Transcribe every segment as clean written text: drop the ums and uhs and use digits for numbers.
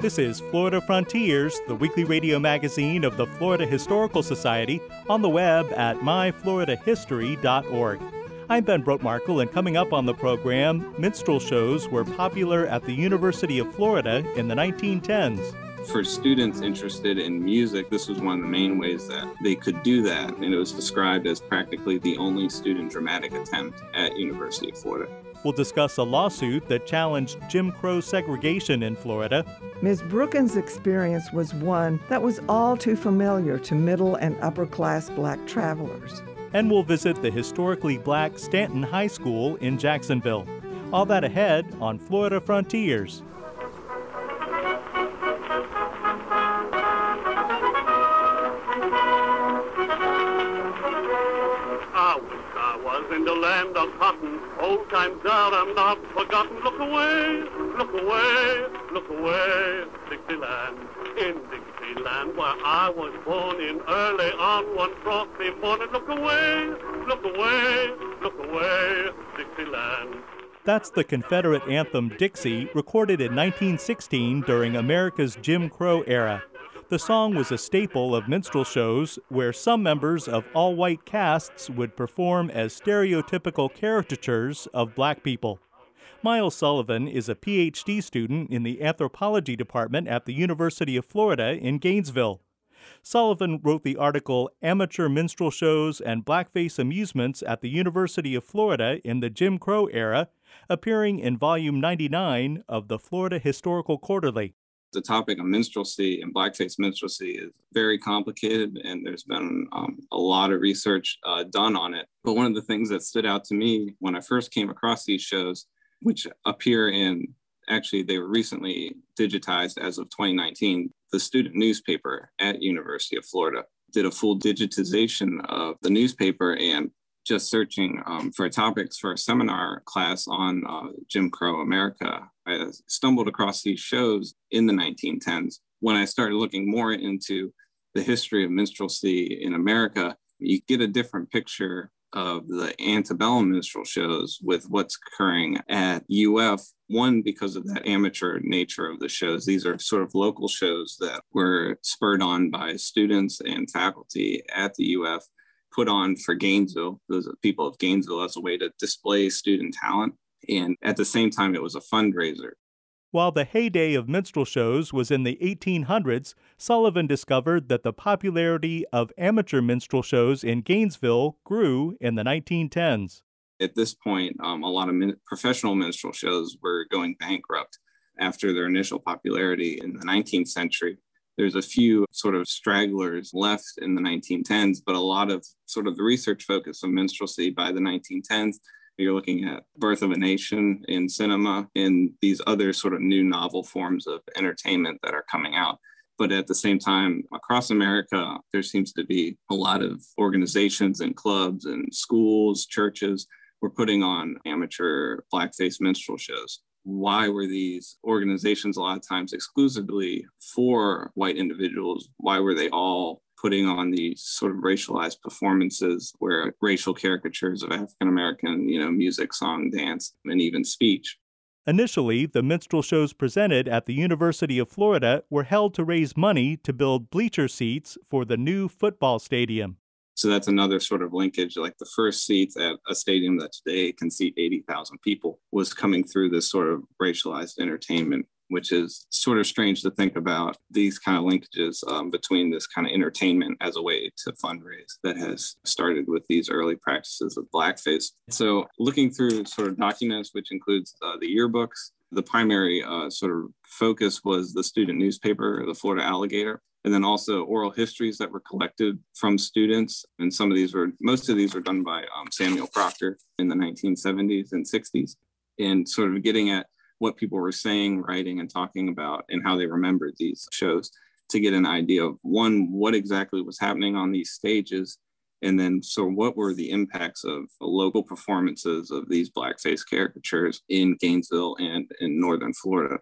This is Florida Frontiers, the weekly radio magazine of the Florida Historical Society, on the web at myfloridahistory.org. I'm Ben Brotmarkle, and coming up on the program, minstrel shows were popular at the University of Florida in the 1910s. For students interested in music, this was one of the main ways that they could do that, and it was described as practically the only student dramatic attempt at University of Florida. We'll discuss a lawsuit that challenged Jim Crow segregation in Florida. Ms. Brookins' experience was one that was all too familiar to middle and upper class black travelers. And we'll visit the historically black Stanton High School in Jacksonville. All that ahead on Florida Frontiers. In the land of cotton, old times out and not forgotten. Look away, look away, look away, Dixieland. In Dixieland, where I was born in early on one frosty morning. Look away, look away, look away, Dixieland. That's the Confederate anthem Dixie, recorded in 1916 during America's Jim Crow era. The song was a staple of minstrel shows, where some members of all-white casts would perform as stereotypical caricatures of black people. Miles Sullivan is a Ph.D. student in the anthropology department at the University of Florida in Gainesville. Sullivan wrote the article "Amateur Minstrel Shows and Blackface Amusements at the University of Florida in the Jim Crow Era," appearing in Volume 99 of the Florida Historical Quarterly. The topic of minstrelsy and blackface minstrelsy is very complicated, and there's been a lot of research done on it. But one of the things that stood out to me when I first came across these shows, which appear in, actually they were recently digitized as of 2019, the student newspaper at University of Florida did a full digitization of the newspaper, and just searching for topics for a seminar class on Jim Crow America, I stumbled across these shows in the 1910s. When I started looking more into the history of minstrelsy in America, you get a different picture of the antebellum minstrel shows with what's occurring at UF. One, because of that amateur nature of the shows. These are sort of local shows that were spurred on by students and faculty at the UF, put on for Gainesville, those people of Gainesville, as a way to display student talent. And at the same time, it was a fundraiser. While the heyday of minstrel shows was in the 1800s, Sullivan discovered that the popularity of amateur minstrel shows in Gainesville grew in the 1910s. At this point, a lot of professional minstrel shows were going bankrupt after their initial popularity in the 19th century. There's a few sort of stragglers left in the 1910s, but a lot of sort of the research focus of minstrelsy by the 1910s, you're looking at Birth of a Nation in cinema and these other sort of new novel forms of entertainment that are coming out. But at the same time, across America, there seems to be a lot of organizations and clubs and schools, churches, were putting on amateur blackface minstrel shows. Why were these organizations a lot of times exclusively for white individuals? Why were they all putting on these sort of racialized performances where racial caricatures of African-American, music, song, dance, and even speech? Initially, the minstrel shows presented at the University of Florida were held to raise money to build bleacher seats for the new football stadium. So that's another sort of linkage, like the first seats at a stadium that today can seat 80,000 people was coming through this sort of racialized entertainment, which is sort of strange to think about these kind of linkages between this kind of entertainment as a way to fundraise that has started with these early practices of blackface. So looking through sort of documents, which includes the yearbooks, the primary sort of focus was the student newspaper, the Florida Alligator, and then also oral histories that were collected from students. And some of these were, most of these were done by Samuel Proctor in the 1970s and 60s, and sort of getting at what people were saying, writing, and talking about, and how they remembered these shows, to get an idea of, one, what exactly was happening on these stages, and then so what were the impacts of local performances of these blackface caricatures in Gainesville and in northern Florida.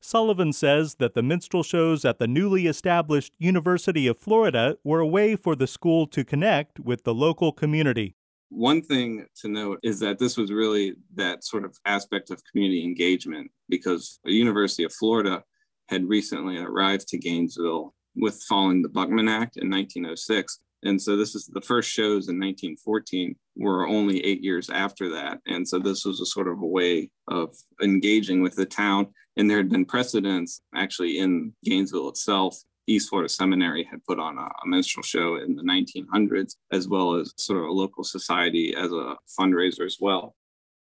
Sullivan says that the minstrel shows at the newly established University of Florida were a way for the school to connect with the local community. One thing to note is that this was really that sort of aspect of community engagement, because the University of Florida had recently arrived to Gainesville with following the Buckman Act in 1906. And so this is the first shows in 1914 were only 8 years after that. And so this was a sort of a way of engaging with the town. And there had been precedents actually in Gainesville itself. East Florida Seminary had put on a minstrel show in the 1900s, as well as sort of a local society as a fundraiser as well.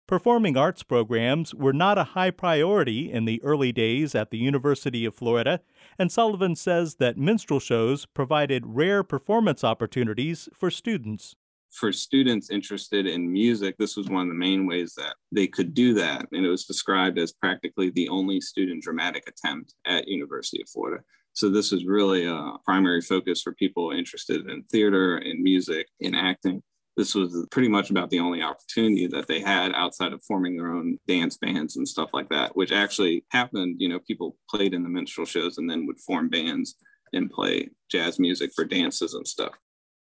Performing arts programs were not a high priority in the early days at the University of Florida, and Sullivan says that minstrel shows provided rare performance opportunities for students. For students interested in music, this was one of the main ways that they could do that, and it was described as practically the only student dramatic attempt at University of Florida. So this was really a primary focus for people interested in theater, in music, in acting. This was pretty much about the only opportunity that they had outside of forming their own dance bands and stuff like that, which actually happened. You know, people played in the minstrel shows and then would form bands and play jazz music for dances and stuff.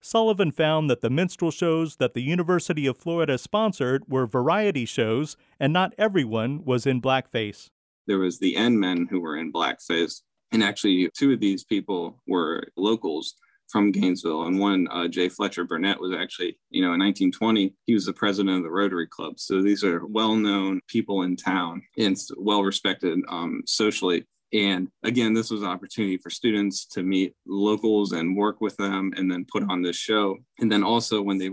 Sullivan found that the minstrel shows that the University of Florida sponsored were variety shows, and not everyone was in blackface. There was the N men who were in blackface, and actually two of these people were locals from Gainesville, and one, Jay Fletcher Burnett, was actually, in 1920, he was the president of the Rotary Club. So these are well-known people in town and well-respected socially. And again, this was an opportunity for students to meet locals and work with them and then put on this show. And then also when they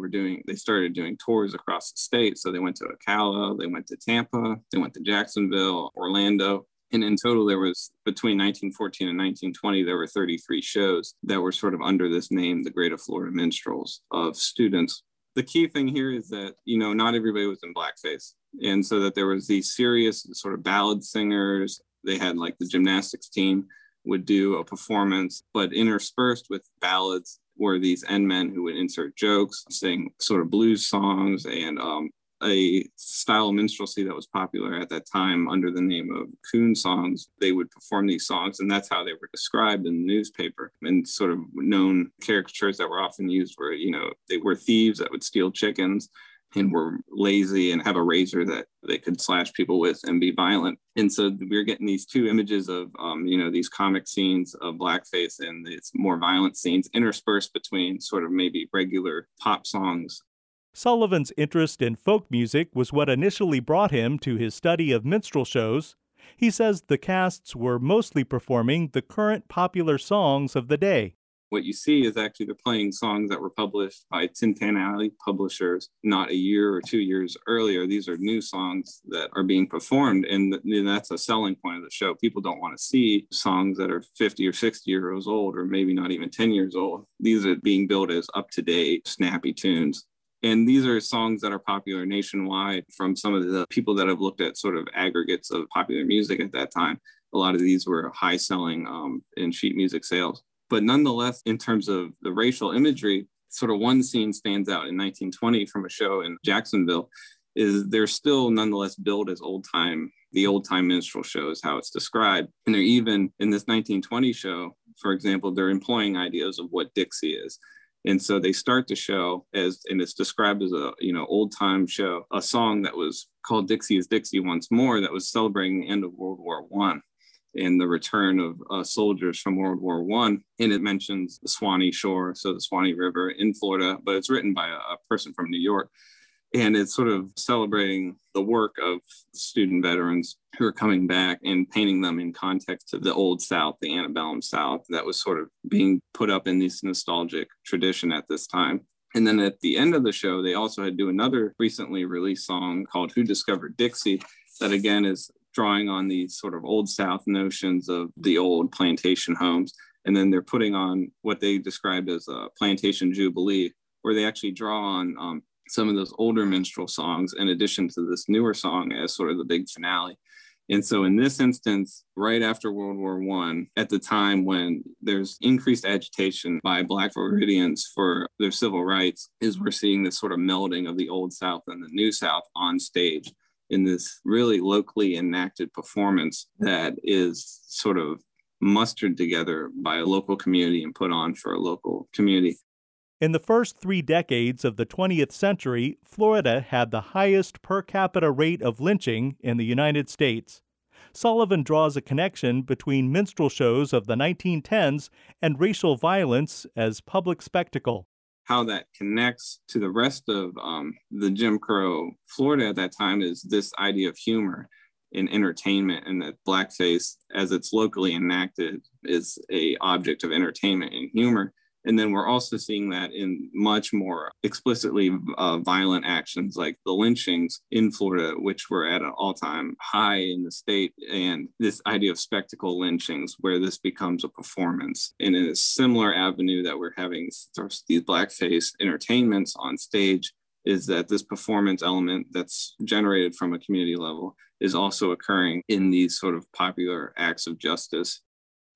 started doing tours across the state. So they went to Ocala, they went to Tampa, they went to Jacksonville, Orlando. And in total, there was, between 1914 and 1920, there were 33 shows that were sort of under this name, the Greater Florida Minstrels of Students. The key thing here is that, not everybody was in blackface. And so that there was these serious sort of ballad singers. They had like the gymnastics team would do a performance, but interspersed with ballads were these N men who would insert jokes, sing sort of blues songs, and a style of minstrelsy that was popular at that time under the name of coon songs. They would perform these songs, and that's how they were described in the newspaper. And sort of known caricatures that were often used were, they were thieves that would steal chickens and were lazy and have a razor that they could slash people with and be violent. And so we were getting these two images of, these comic scenes of blackface and these more violent scenes interspersed between sort of maybe regular pop songs. Sullivan's interest in folk music was what initially brought him to his study of minstrel shows. He says the casts were mostly performing the current popular songs of the day. What you see is actually they're playing songs that were published by Tin Pan Alley publishers not a year or 2 years earlier. These are new songs that are being performed, and that's a selling point of the show. People don't want to see songs that are 50 or 60 years old, or maybe not even 10 years old. These are being billed as up-to-date, snappy tunes. And these are songs that are popular nationwide from some of the people that have looked at sort of aggregates of popular music at that time. A lot of these were high selling in sheet music sales. But nonetheless, in terms of the racial imagery, sort of one scene stands out in 1920 from a show in Jacksonville. Is they're still nonetheless billed as the old time minstrel shows, how it's described. And they're even in this 1920 show, for example, they're employing ideas of what Dixie is. And so they start the show and it's described as a, old time show, a song that was called Dixie is Dixie Once More, that was celebrating the end of World War I and the return of soldiers from World War I. And it mentions the Suwannee Shore, so the Suwannee River in Florida, but it's written by a person from New York. And it's sort of celebrating the work of student veterans who are coming back and painting them in context to the old South, the antebellum South, that was sort of being put up in this nostalgic tradition at this time. And then at the end of the show, they also had to do another recently released song called Who Discovered Dixie, that again is drawing on these sort of Old South notions of the old plantation homes. And then they're putting on what they described as a plantation jubilee, where they actually draw on some of those older minstrel songs in addition to this newer song as sort of the big finale. And so in this instance, right after World War I, at the time when there's increased agitation by Black Floridians for their civil rights, is we're seeing this sort of melding of the Old South and the New South on stage in this really locally enacted performance that is sort of mustered together by a local community and put on for a local community. In the first three decades of the 20th century, Florida had the highest per capita rate of lynching in the United States. Sullivan draws a connection between minstrel shows of the 1910s and racial violence as public spectacle. How that connects to the rest of the Jim Crow Florida at that time is this idea of humor and entertainment, and that blackface, as it's locally enacted, is an object of entertainment and humor. And then we're also seeing that in much more explicitly violent actions like the lynchings in Florida, which were at an all-time high in the state, and this idea of spectacle lynchings where this becomes a performance. And in a similar avenue that we're having these blackface entertainments on stage is that this performance element that's generated from a community level is also occurring in these sort of popular acts of justice.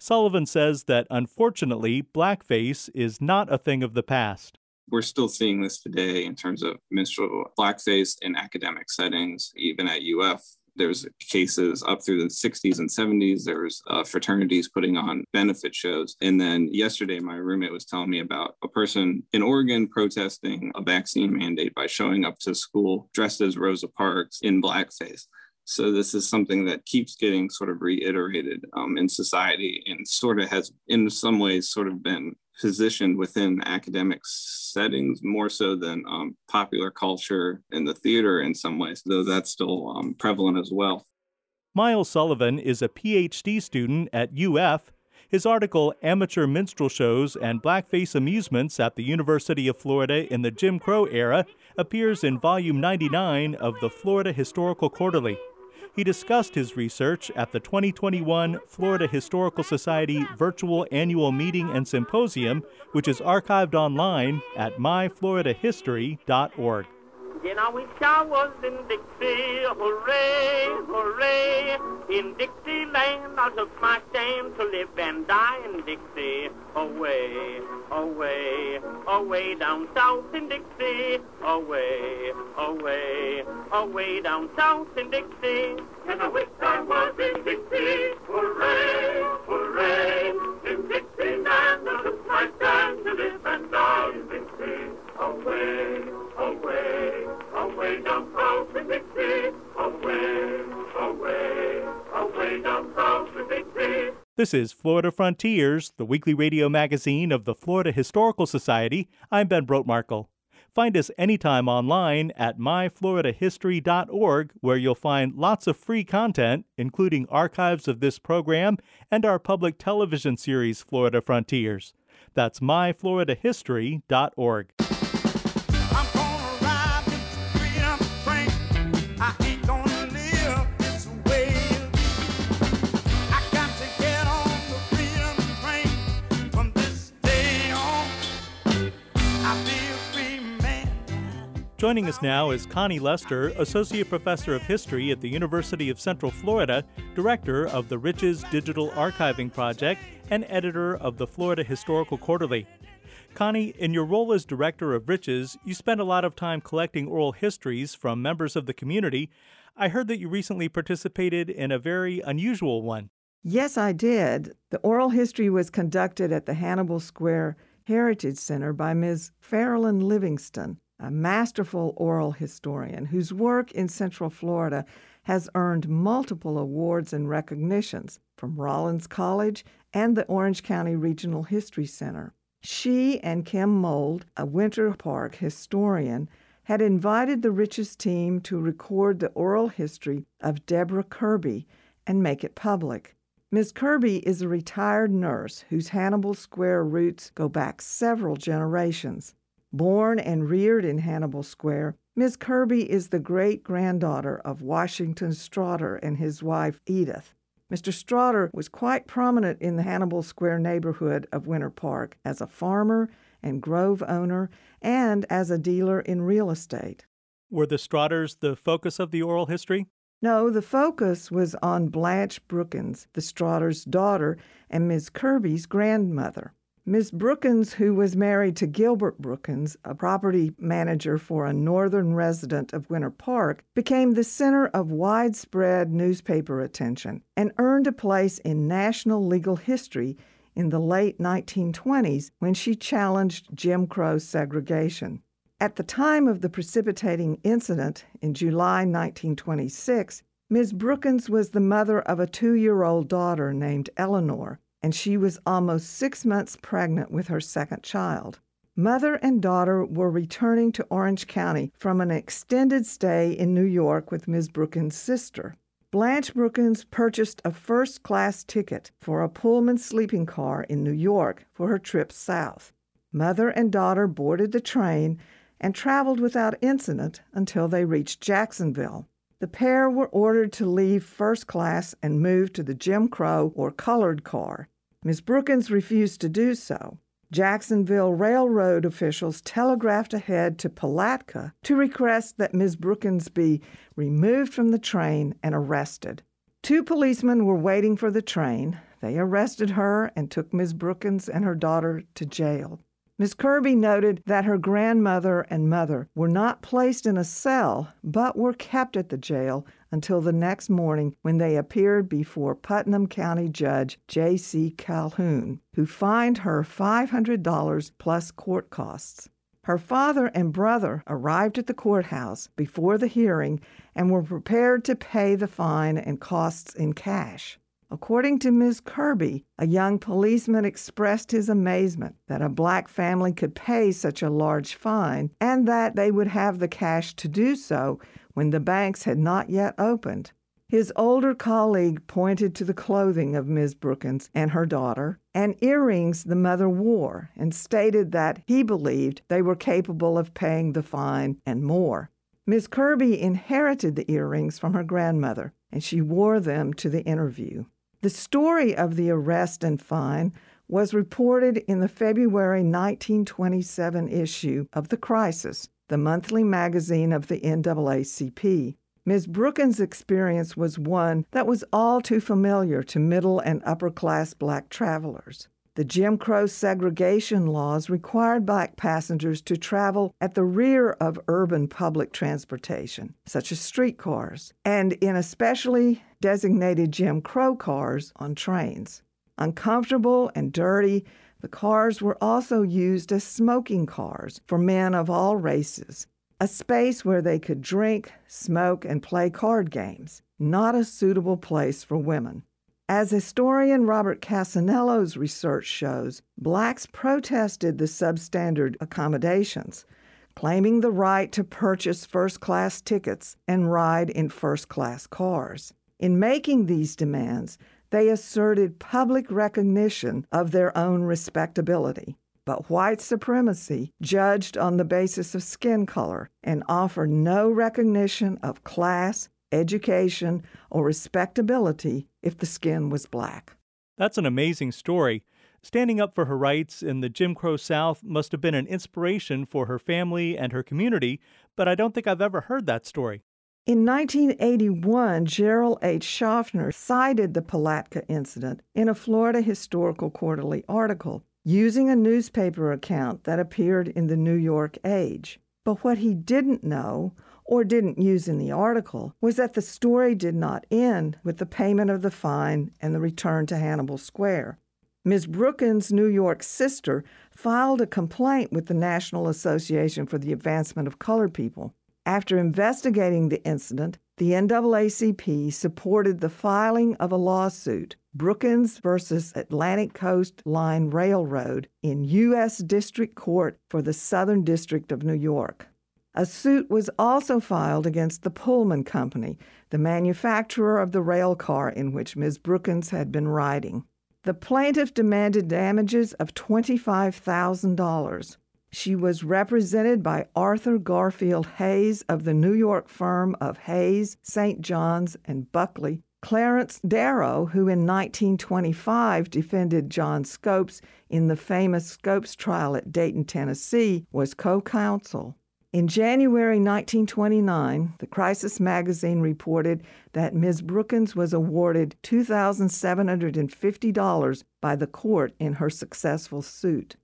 Sullivan says that, unfortunately, blackface is not a thing of the past. We're still seeing this today in terms of minstrel blackface in academic settings. Even at UF, there's cases up through the 60s and 70s. There was fraternities putting on benefit shows. And then yesterday, my roommate was telling me about a person in Oregon protesting a vaccine mandate by showing up to school dressed as Rosa Parks in blackface. So this is something that keeps getting sort of reiterated in society and sort of has in some ways sort of been positioned within academic settings more so than popular culture and the theater in some ways, though that's still prevalent as well. Miles Sullivan is a PhD student at UF. His article, Amateur Minstrel Shows and Blackface Amusements at the University of Florida in the Jim Crow Era, appears in volume 99 of the Florida Historical Quarterly. He discussed his research at the 2021 Florida Historical Society Virtual Annual Meeting and Symposium, which is archived online at myfloridahistory.org. Then I wish I was in Dixie, hooray, hooray. In Dixie land, I took my shame to live and die in Dixie. Away, away, away down south in Dixie. Away, away, away down south in Dixie. And I wish I was in Dixie, hooray, hooray. In Dixie land, I took my shame to live and die in Dixie. Away, away, away down south in Dixie. Away, away, away down south in Dixie. This is Florida Frontiers, the weekly radio magazine of the Florida Historical Society. I'm Ben Brotmarkle. Find us anytime online at myfloridahistory.org, where you'll find lots of free content, including archives of this program and our public television series, Florida Frontiers. That's myfloridahistory.org. Joining us now is Connie Lester, Associate Professor of History at the University of Central Florida, Director of the Riches Digital Archiving Project, and Editor of the Florida Historical Quarterly. Connie, in your role as Director of Riches, you spend a lot of time collecting oral histories from members of the community. I heard that you recently participated in a very unusual one. Yes, I did. The oral history was conducted at the Hannibal Square Heritage Center by Ms. Farolyn Livingston, a masterful oral historian whose work in Central Florida has earned multiple awards and recognitions from Rollins College and the Orange County Regional History Center. She and Kim Mould, a Winter Park historian, had invited the Riches team to record the oral history of Deborah Kirby and make it public. Ms. Kirby is a retired nurse whose Hannibal Square roots go back several generations. Born and reared in Hannibal Square, Ms. Kirby is the great-granddaughter of Washington Strotter and his wife, Edith. Mr. Strotter was quite prominent in the Hannibal Square neighborhood of Winter Park as a farmer and grove owner and as a dealer in real estate. Were the Strotters the focus of the oral history? No, the focus was on Blanche Brookins, the Strotter's daughter and Ms. Kirby's grandmother. Ms. Brookins, who was married to Gilbert Brookins, a property manager for a northern resident of Winter Park, became the center of widespread newspaper attention and earned a place in national legal history in the late 1920s when she challenged Jim Crow segregation. At the time of the precipitating incident in July 1926, Ms. Brookins was the mother of a 2-year-old daughter named Eleanor, and she was almost 6 months pregnant with her second child. Mother and daughter were returning to Orange County from an extended stay in New York with Ms. Brookins' sister. Blanche Brookins purchased a first-class ticket for a Pullman sleeping car in New York for her trip south. Mother and daughter boarded the train and traveled without incident until they reached Jacksonville. The pair were ordered to leave first class and move to the Jim Crow or colored car. Ms. Brookins refused to do so. Jacksonville Railroad officials telegraphed ahead to Palatka to request that Ms. Brookins be removed from the train and arrested. 2 policemen were waiting for the train. They arrested her and took Ms. Brookins and her daughter to jail. Ms. Kirby noted that her grandmother and mother were not placed in a cell, but were kept at the jail until the next morning when they appeared before Putnam County Judge J.C. Calhoun, who fined her $500 plus court costs. Her father and brother arrived at the courthouse before the hearing and were prepared to pay the fine and costs in cash. According to Ms. Kirby, a young policeman expressed his amazement that a black family could pay such a large fine and that they would have the cash to do so when the banks had not yet opened. His older colleague pointed to the clothing of Ms. Brookins and her daughter and earrings the mother wore and stated that he believed they were capable of paying the fine and more. Ms. Kirby inherited the earrings from her grandmother, and she wore them to the interview. The story of the arrest and fine was reported in the February 1927 issue of The Crisis, the monthly magazine of the NAACP. Ms. Brookins' experience was one that was all too familiar to middle and upper-class black travelers. The Jim Crow segregation laws required black passengers to travel at the rear of urban public transportation, such as streetcars, and in especially designated Jim Crow cars on trains. Uncomfortable and dirty, the cars were also used as smoking cars for men of all races, a space where they could drink, smoke, and play card games, not a suitable place for women. As historian Robert Casanello's research shows, blacks protested the substandard accommodations, claiming the right to purchase first-class tickets and ride in first-class cars. In making these demands, they asserted public recognition of their own respectability. But white supremacy judged on the basis of skin color and offered no recognition of class, education, or respectability if the skin was black. That's an amazing story. Standing up for her rights in the Jim Crow South must have been an inspiration for her family and her community, but I don't think I've ever heard that story. In 1981, Gerald H. Schaffner cited the Palatka incident in a Florida Historical Quarterly article using a newspaper account that appeared in the New York Age. But what he didn't know or didn't use in the article, was that the story did not end with the payment of the fine and the return to Hannibal Square. Ms. Brookins' New York sister filed a complaint with the National Association for the Advancement of Colored People. After investigating the incident, the NAACP supported the filing of a lawsuit, Brookins versus Atlantic Coast Line Railroad, in U.S. District Court for the Southern District of New York. A suit was also filed against the Pullman Company, the manufacturer of the rail car in which Ms. Brookins had been riding. The plaintiff demanded damages of $25,000. She was represented by Arthur Garfield Hayes of the New York firm of Hayes, St. John's, and Buckley, Clarence Darrow, who in 1925 defended John Scopes in the famous Scopes trial at Dayton, Tennessee, was co-counsel. In January 1929, The Crisis magazine reported that Ms. Brookins was awarded $2,750 by the court in her successful suit.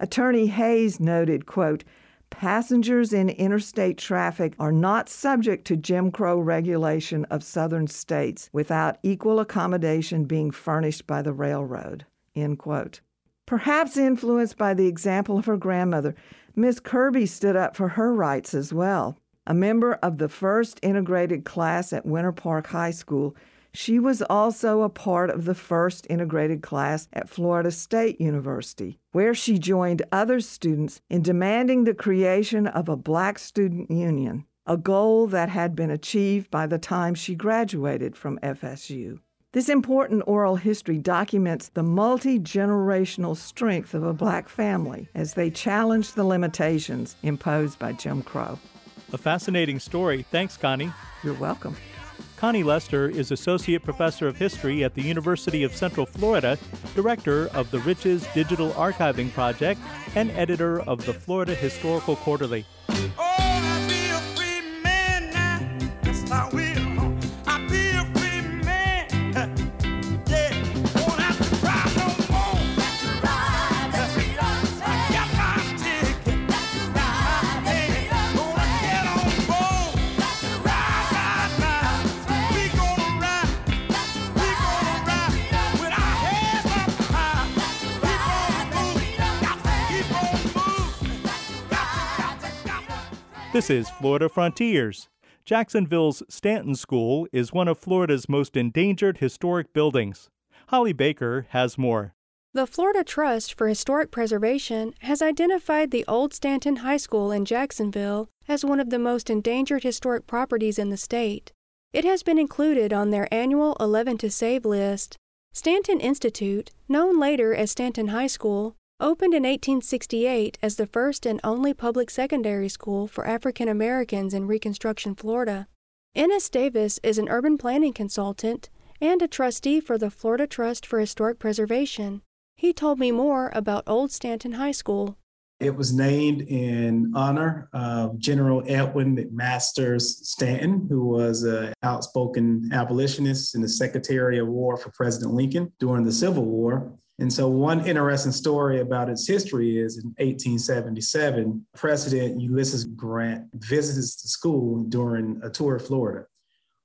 Attorney Hayes noted, quote, "Passengers in interstate traffic are not subject to Jim Crow regulation of southern states without equal accommodation being furnished by the railroad," end quote. Perhaps influenced by the example of her grandmother, Miss Kirby stood up for her rights as well. A member of the first integrated class at Winter Park High School, she was also a part of the first integrated class at Florida State University, where she joined other students in demanding the creation of a black student union, a goal that had been achieved by the time she graduated from FSU. This important oral history documents the multi-generational strength of a black family as they challenged the limitations imposed by Jim Crow. A fascinating story. Thanks, Connie. You're welcome. Connie Lester is Associate Professor of History at the University of Central Florida, Director of the Riches Digital Archiving Project, and Editor of the Florida Historical Quarterly. This is Florida Frontiers. Jacksonville's Stanton School is one of Florida's most endangered historic buildings. Holly Baker has more. The Florida Trust for Historic Preservation has identified the old Stanton High School in Jacksonville as one of the most endangered historic properties in the state. It has been included on their annual 11 to Save list. Stanton Institute, known later as Stanton High School, opened in 1868 as the first and only public secondary school for African Americans in Reconstruction Florida. Ennis Davis is an urban planning consultant and a trustee for the Florida Trust for Historic Preservation. He told me more about Old Stanton High School. It was named in honor of General Edwin McMasters Stanton, who was an outspoken abolitionist and the Secretary of War for President Lincoln during the Civil War. And so one interesting story about its history is in 1877, President Ulysses Grant visits the school during a tour of Florida.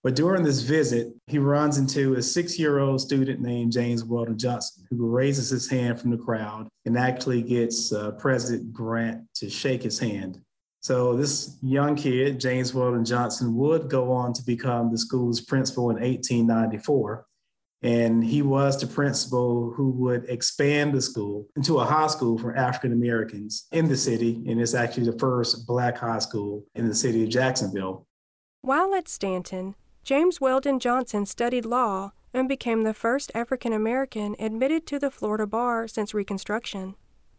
But during this visit, he runs into a 6-year-old student named James Weldon Johnson, who raises his hand from the crowd and actually gets President Grant to shake his hand. So this young kid, James Weldon Johnson, would go on to become the school's principal in 1894. And he was the principal who would expand the school into a high school for African Americans in the city. And it's actually the first black high school in the city of Jacksonville. While at Stanton, James Weldon Johnson studied law and became the first African American admitted to the Florida bar since Reconstruction.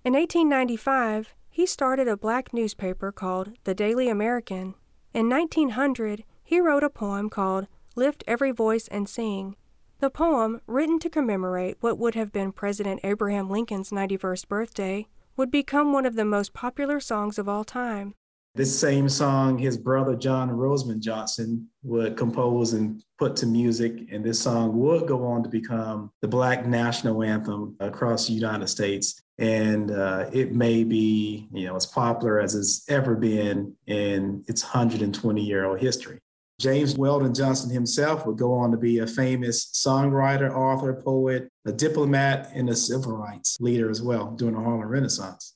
In 1895, he started a black newspaper called The Daily American. In 1900, he wrote a poem called Lift Every Voice and Sing. The poem, written to commemorate what would have been President Abraham Lincoln's 91st birthday, would become one of the most popular songs of all time. This same song, his brother John Roseman Johnson would compose and put to music, and this song would go on to become the Black national anthem across the United States. And it may be, as popular as it's ever been in its 120-year-old history. James Weldon Johnson himself would go on to be a famous songwriter, author, poet, a diplomat, and a civil rights leader as well during the Harlem Renaissance.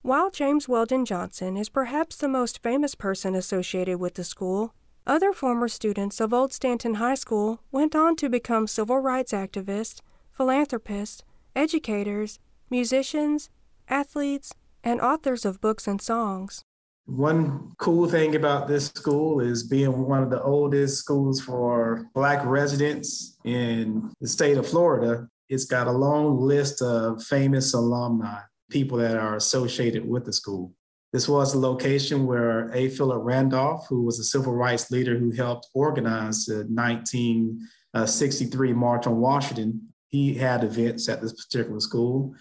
While James Weldon Johnson is perhaps the most famous person associated with the school, other former students of Old Stanton High School went on to become civil rights activists, philanthropists, educators, musicians, athletes, and authors of books and songs. One cool thing about this school is being one of the oldest schools for Black residents in the state of Florida. It's got a long list of famous alumni, people that are associated with the school. This was the location where A. Philip Randolph, who was a civil rights leader who helped organize the 1963 March on Washington, he had events at this particular school.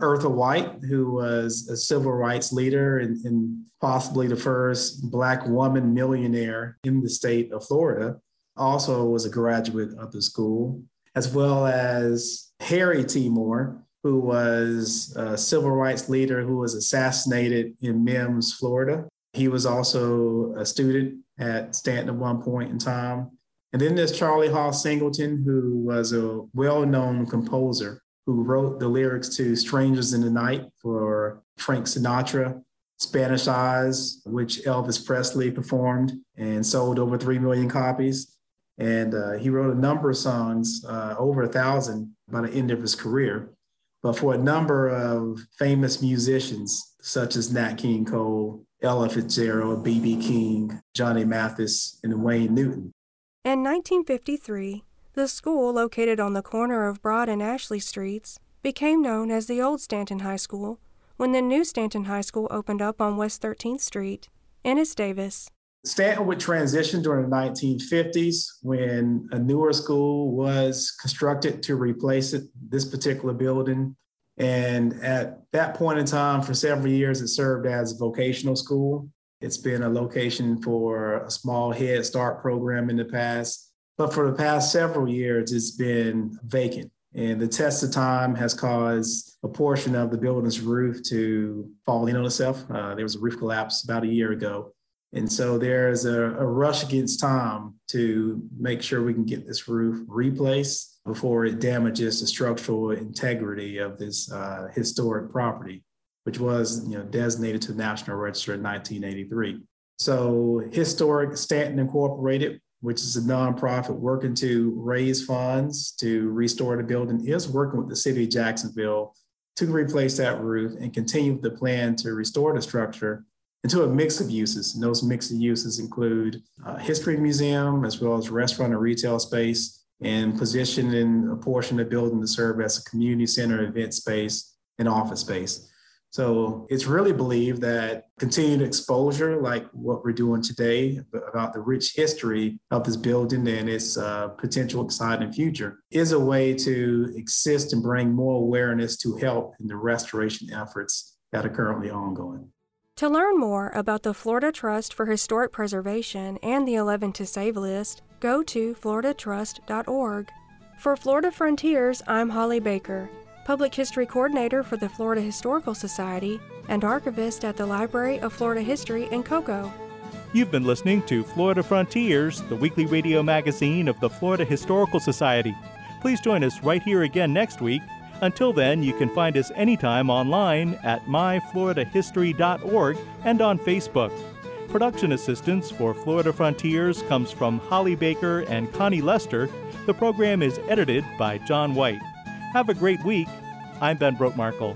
Eartha White, who was a civil rights leader and possibly the first Black woman millionaire in the state of Florida, also was a graduate of the school, as well as Harry T. Moore, who was a civil rights leader who was assassinated in Mims, Florida. He was also a student at Stanton at one point in time. And then there's Charlie Hall Singleton, who was a well-known composer who wrote the lyrics to Strangers in the Night for Frank Sinatra, Spanish Eyes, which Elvis Presley performed and sold over 3 million copies. And he wrote a number of songs, over 1,000 by the end of his career. But for a number of famous musicians, such as Nat King Cole, Ella Fitzgerald, B.B. King, Johnny Mathis, and Wayne Newton. In 1953, the school, located on the corner of Broad and Ashley Streets, became known as the Old Stanton High School when the new Stanton High School opened up on West 13th Street, Ennis Davis. Stanton would transition during the 1950s when a newer school was constructed to replace it, this particular building. And at that point in time, for several years, it served as a vocational school. It's been a location for a small Head Start program in the past. But for the past several years, it's been vacant. And the test of time has caused a portion of the building's roof to fall in on itself. There was a roof collapse about a year ago. And so there's a rush against time to make sure we can get this roof replaced before it damages the structural integrity of this historic property, which was designated to the National Register in 1983. So Historic Stanton Incorporated, which is a nonprofit working to raise funds to restore the building, is working with the city of Jacksonville to replace that roof and continue the plan to restore the structure into a mix of uses. And those mix of uses include a history museum, as well as restaurant and retail space, and positioning a portion of the building to serve as a community center, event space, and office space. So it's really believed that continued exposure, like what we're doing today about the rich history of this building and its potential exciting future, is a way to exist and bring more awareness to help in the restoration efforts that are currently ongoing. To learn more about the Florida Trust for Historic Preservation and the 11 to Save list, go to floridatrust.org. For Florida Frontiers, I'm Holly Baker, Public History Coordinator for the Florida Historical Society and archivist at the Library of Florida History in Cocoa. You've been listening to Florida Frontiers, the weekly radio magazine of the Florida Historical Society. Please join us right here again next week. Until then, you can find us anytime online at myfloridahistory.org and on Facebook. Production assistance for Florida Frontiers comes from Holly Baker and Connie Lester. The program is edited by John White. Have a great week. I'm Ben Brokmarkle.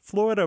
Florida